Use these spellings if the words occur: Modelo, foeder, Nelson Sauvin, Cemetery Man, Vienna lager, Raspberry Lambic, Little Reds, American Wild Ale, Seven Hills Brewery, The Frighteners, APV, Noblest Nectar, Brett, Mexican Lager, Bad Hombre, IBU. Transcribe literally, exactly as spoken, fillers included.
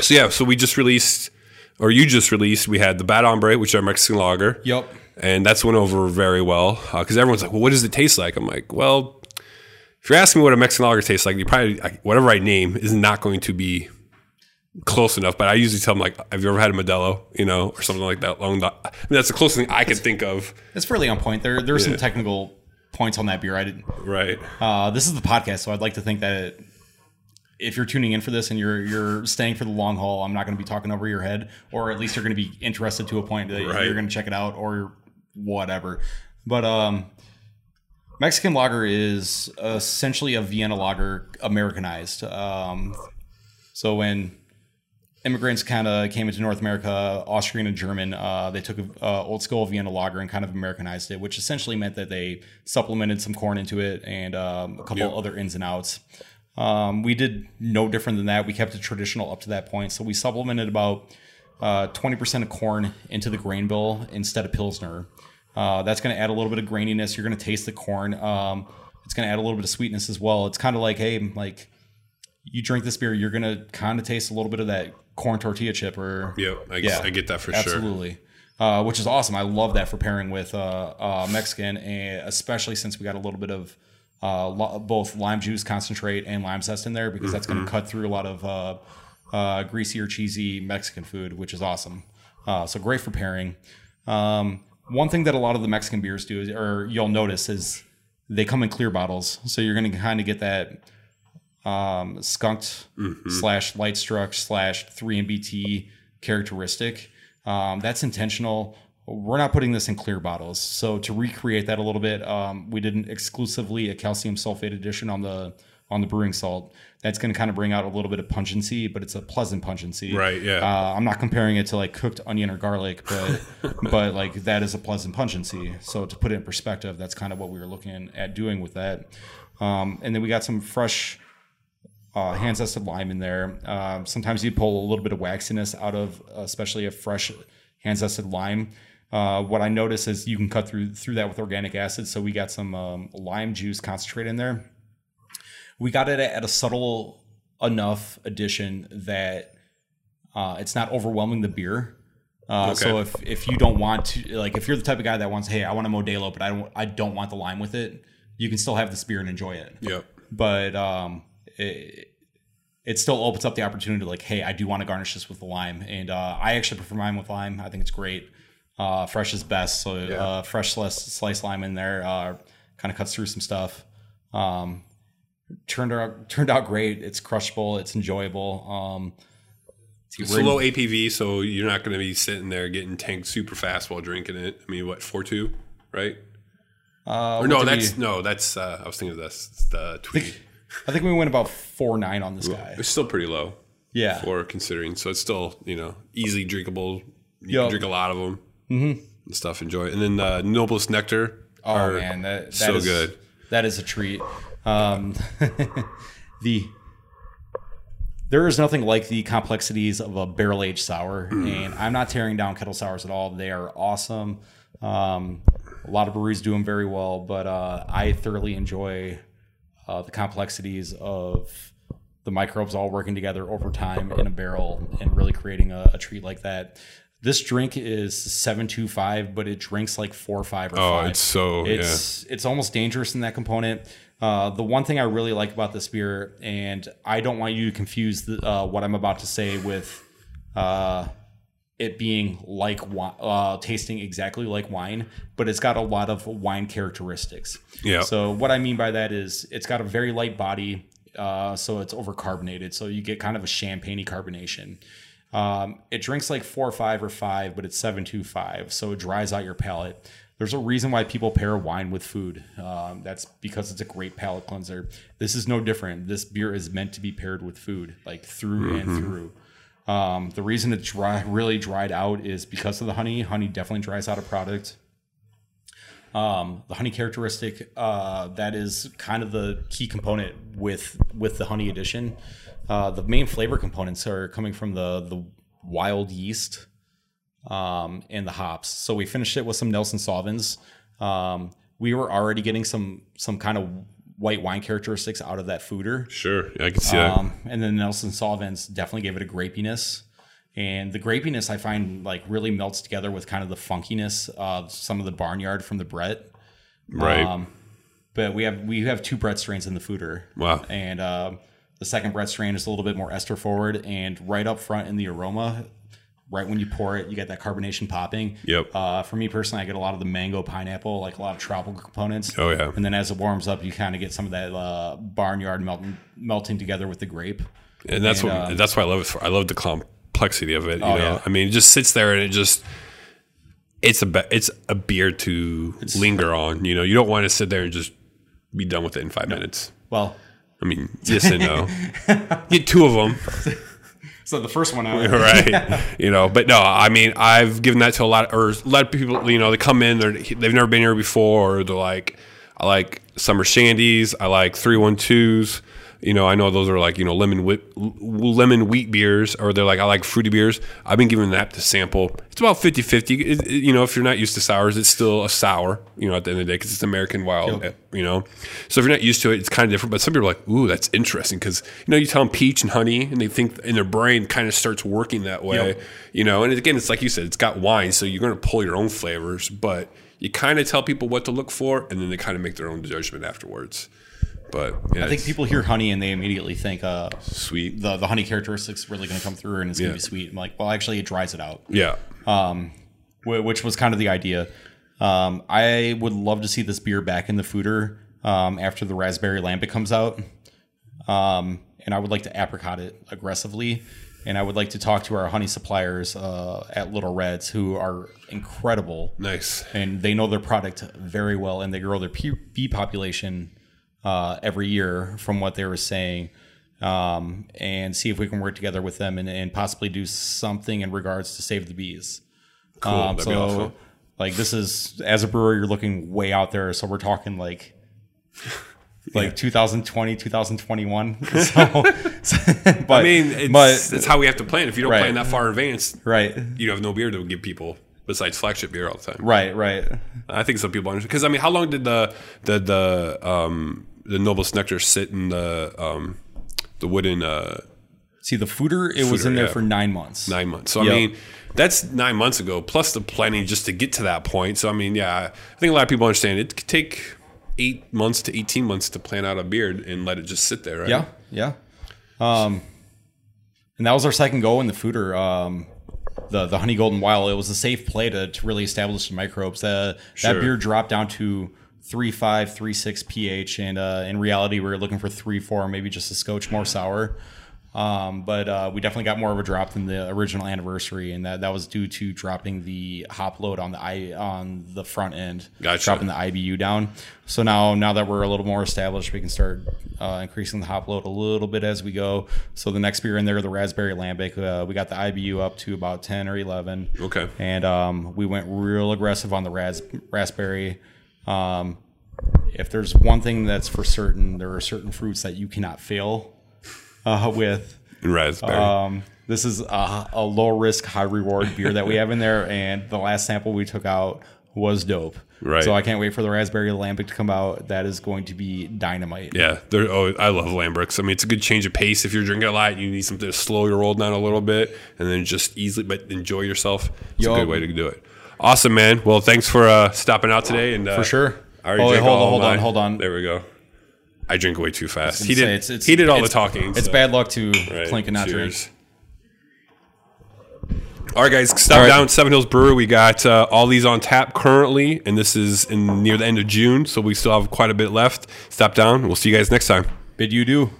So yeah, so we just released, or you just released, we had the Bad Hombre, which is our Mexican lager. Yep. And that's went over very well because uh, everyone's like, well, what does it taste like? I'm like, well, if you're asking me what a Mexican lager tastes like, you probably, I, whatever I name is not going to be close enough. But I usually tell them, like, have you ever had a Modelo, you know, or something like that? Long, I mean, that's the closest thing I can think of. That's fairly on point. There, there were yeah. some technical points on that beer. I didn't. Right. Uh, this is the podcast, so I'd like to think that it, if you're tuning in for this and you're you're staying for the long haul, I'm not going to be talking over your head, or at least you're going to be interested to a point that right. you're going to check it out or whatever. But um, Mexican lager is essentially a Vienna lager Americanized. Um, so when immigrants kind of came into North America, Austrian and German, uh, they took a uh, old school Vienna lager and kind of Americanized it, which essentially meant that they supplemented some corn into it and um, a couple yep. other ins and outs. Um, we did no different than that. We kept it traditional up to that point. So we supplemented about uh, twenty percent of corn into the grain bill instead of Pilsner. Uh, that's going to add a little bit of graininess. You're going to taste the corn. Um, it's going to add a little bit of sweetness as well. It's kind of like, hey, like you drink this beer, you're going to kind of taste a little bit of that corn tortilla chip. Or yeah, I, yeah, I get that for absolutely. Sure. Absolutely. Uh, which is awesome. I love that for pairing with uh, uh, Mexican, and especially since we got a little bit of Uh, lo- both lime juice concentrate and lime zest in there, because that's going to cut through a lot of uh, uh, greasy or cheesy Mexican food, which is awesome. Uh, so great for pairing. Um, one thing that a lot of the Mexican beers do, is, or you'll notice, is they come in clear bottles. So you're going to kind of get that um, skunked mm-hmm. slash light struck slash three M B T characteristic. Um, that's intentional. We're not putting this in clear bottles. So to recreate that a little bit, um, we did an exclusively a calcium sulfate addition on the on the brewing salt. That's going to kind of bring out a little bit of pungency, but it's a pleasant pungency. Right, yeah. Uh, I'm not comparing it to like cooked onion or garlic, but but like that is a pleasant pungency. So to put it in perspective, that's kind of what we were looking at doing with that. Um, and then we got some fresh uh, hand-zested lime in there. Uh, sometimes you pull a little bit of waxiness out of, especially a fresh hand-zested lime. Uh, what I notice is you can cut through through that with organic acid. So we got some um, lime juice concentrate in there. We got it at a subtle enough addition that uh, it's not overwhelming the beer. Uh, okay. So if, if you don't want to, like if you're the type of guy that wants, hey, I want a Modelo, but I don't I don't want the lime with it, you can still have this beer and enjoy it. Yeah. But um, it, it still opens up the opportunity to like, hey, I do want to garnish this with the lime, and uh, I actually prefer mine with lime. I think it's great. Uh, fresh is best. So yeah. uh, fresh sliced, sliced lime in there uh, kind of cuts through some stuff. Um, turned out turned out great. It's crushable. It's enjoyable. Um, it's a low A P V, so you're not going to be sitting there getting tanked super fast while drinking it. I mean, what four point two, right? Uh, or no, that's we, no, that's uh, I was thinking of this. It's the Tweety. I think, I think we went about four point nine on this guy. It's still pretty low. Yeah, for considering, so it's still you know easily drinkable. You yep. can drink a lot of them. Mm-hmm. And stuff, enjoy. And then uh, Noblest Nectar. Oh, are man. That, that so is, good. That is a treat. Um, the There is nothing like the complexities of a barrel-aged sour. Mm. And I'm not tearing down kettle sours at all. They are awesome. Um, a lot of breweries do them very well. But uh, I thoroughly enjoy uh, the complexities of the microbes all working together over time in a barrel and really creating a, a treat like that. This drink is seven two five, but it drinks like four or five or five. Oh, it's so, it's, yeah. It's almost dangerous in that component. Uh, the one thing I really like about this beer, and I don't want you to confuse the, uh, what I'm about to say with uh, it being like uh, tasting exactly like wine, but it's got a lot of wine characteristics. Yeah. So what I mean by that is it's got a very light body, uh, so it's overcarbonated. So you get kind of a champagne-y carbonation. Um, it drinks like four or five or five, but it's seven, two, five. So it dries out your palate. There's a reason why people pair wine with food. Um, that's because it's a great palate cleanser. This is no different. This beer is meant to be paired with food, like through mm-hmm. and through. Um, the reason it dry, really dried out is because of the honey. Honey definitely dries out a product. Um, the honey characteristic, uh, that is kind of the key component with, with the honey addition. Uh, the main flavor components are coming from the, the wild yeast um, and the hops. So we finished it with some Nelson Sauvins. Um, we were already getting some some kind of white wine characteristics out of that foeder. Sure. Yeah, I can see um, that. And then Nelson Sauvin definitely gave it a grapiness. And the grapiness, I find, like, really melts together with kind of the funkiness of some of the barnyard from the Brett. Right. Um, but we have we have two Brett strains in the foeder. Wow. And uh, the second Brett strain is a little bit more ester forward. And right up front in the aroma, right when you pour it, you get that carbonation popping. Yep. Uh, for me personally, I get a lot of the mango, pineapple, like a lot of tropical components. Oh, yeah. And then as it warms up, you kind of get some of that uh, barnyard melting melting together with the grape. And that's and, what uh, that's why I love it for. I love the clump. Complexity of it, you oh, know. Yeah. I mean, it just sits there, and it just it's a be- it's a beer to it's, linger on. You know, you don't want to sit there and just be done with it in five no. minutes. Well, I mean, yes and no. Get two of them. So the first one, I right? You know, but no, I mean, I've given that to a lot, or a lot of people. You know, they come in, they're they've never been here before. Or they're like, I like summer shandies. I like three one twos. You know, I know those are like, you know, lemon whip, lemon wheat beers, or they're like, I like fruity beers. I've been giving that to sample. It's about fifty-fifty. You know, if you're not used to sours, it's still a sour, you know, at the end of the day, because it's American wild, yep. you know. So if you're not used to it, it's kind of different. But some people are like, ooh, that's interesting, because, you know, you tell them peach and honey, and they think in their brain kind of starts working that way, yep. you know. And again, it's like you said, it's got wine, so you're going to pull your own flavors. But you kind of tell people what to look for, and then they kind of make their own judgment afterwards. But yeah, I think people hear honey and they immediately think uh, sweet. The the honey characteristics really going to come through, and it's yeah. going to be sweet. I'm like, well, actually, it dries it out. Yeah. Um, w- which was kind of the idea. Um, I would love to see this beer back in the foeder um, after the Raspberry Lambic comes out, um, and I would like to apricot it aggressively. And I would like to talk to our honey suppliers uh, at Little Reds, who are incredible. Nice. And they know their product very well, and they grow their p- bee population. Uh, every year, from what they were saying, um, and see if we can work together with them and, and possibly do something in regards to save the bees. Cool. Um, so, awesome. Like, this is, as a brewer, you're looking way out there. So we're talking like, like yeah. two thousand twenty, two thousand twenty-one. So, but I mean, it's, but, it's how we have to plan. If you don't right. plan that far in advance, right, you have no beer to give people. Besides flagship beer all the time. Right, right. I think some people understand. Because, I mean, how long did the the the, um, the Noblest Nectar sit in the um, the wooden... Uh, See, the foeder, it foeder, was in there yeah. for nine months. Nine months. So, yep. I mean, that's nine months ago, plus the planning just to get to that point. So, I mean, yeah, I think a lot of people understand it could take eight months to eighteen months to plan out a beer and let it just sit there, right? Yeah, yeah. Um, and that was our second goal in the foeder. Um The the honey golden wild, it was a safe play to, to really establish the microbes. Uh, sure. That beer dropped down to three five, three six pH, and uh, in reality, we were looking for three four, maybe just a scotch more sour. Um, but uh, we definitely got more of a drop than the original anniversary, and that, that was due to dropping the hop load on the I, on the front end, gotcha. Dropping the I B U down. So now now that we're a little more established, we can start uh, increasing the hop load a little bit as we go. So the next beer in there, the Raspberry Lambic, uh, we got the I B U up to about ten or eleven. Okay. And um, we went real aggressive on the ras- raspberry. Um, if there's one thing that's for certain, there are certain fruits that you cannot fail Uh, with raspberry. Um, this is a, a low risk, high reward beer that we have in there, and the last sample we took out was dope. Right. So I can't wait for the Raspberry Lambic to come out. That is going to be dynamite. Yeah. Oh, I love Lambics. I mean, it's a good change of pace. If you're drinking a lot, you need something to slow your roll down a little bit, and then just easily, but enjoy yourself. It's Yo. a good way to do it. Awesome, man. Well, thanks for uh, stopping out today. And uh, for sure. I already oh, wait, hold on, hold on, hold on. There we go. I drink way too fast. He did. It's, it's, he did all the talking. It's so. Bad luck to right, plink and not cheers. Drink. All right, guys, stop right. down at Seven Hills Brewery. We got uh, all these on tap currently, and this is in near the end of June, so we still have quite a bit left. Stop down. We'll see you guys next time. Bid you do.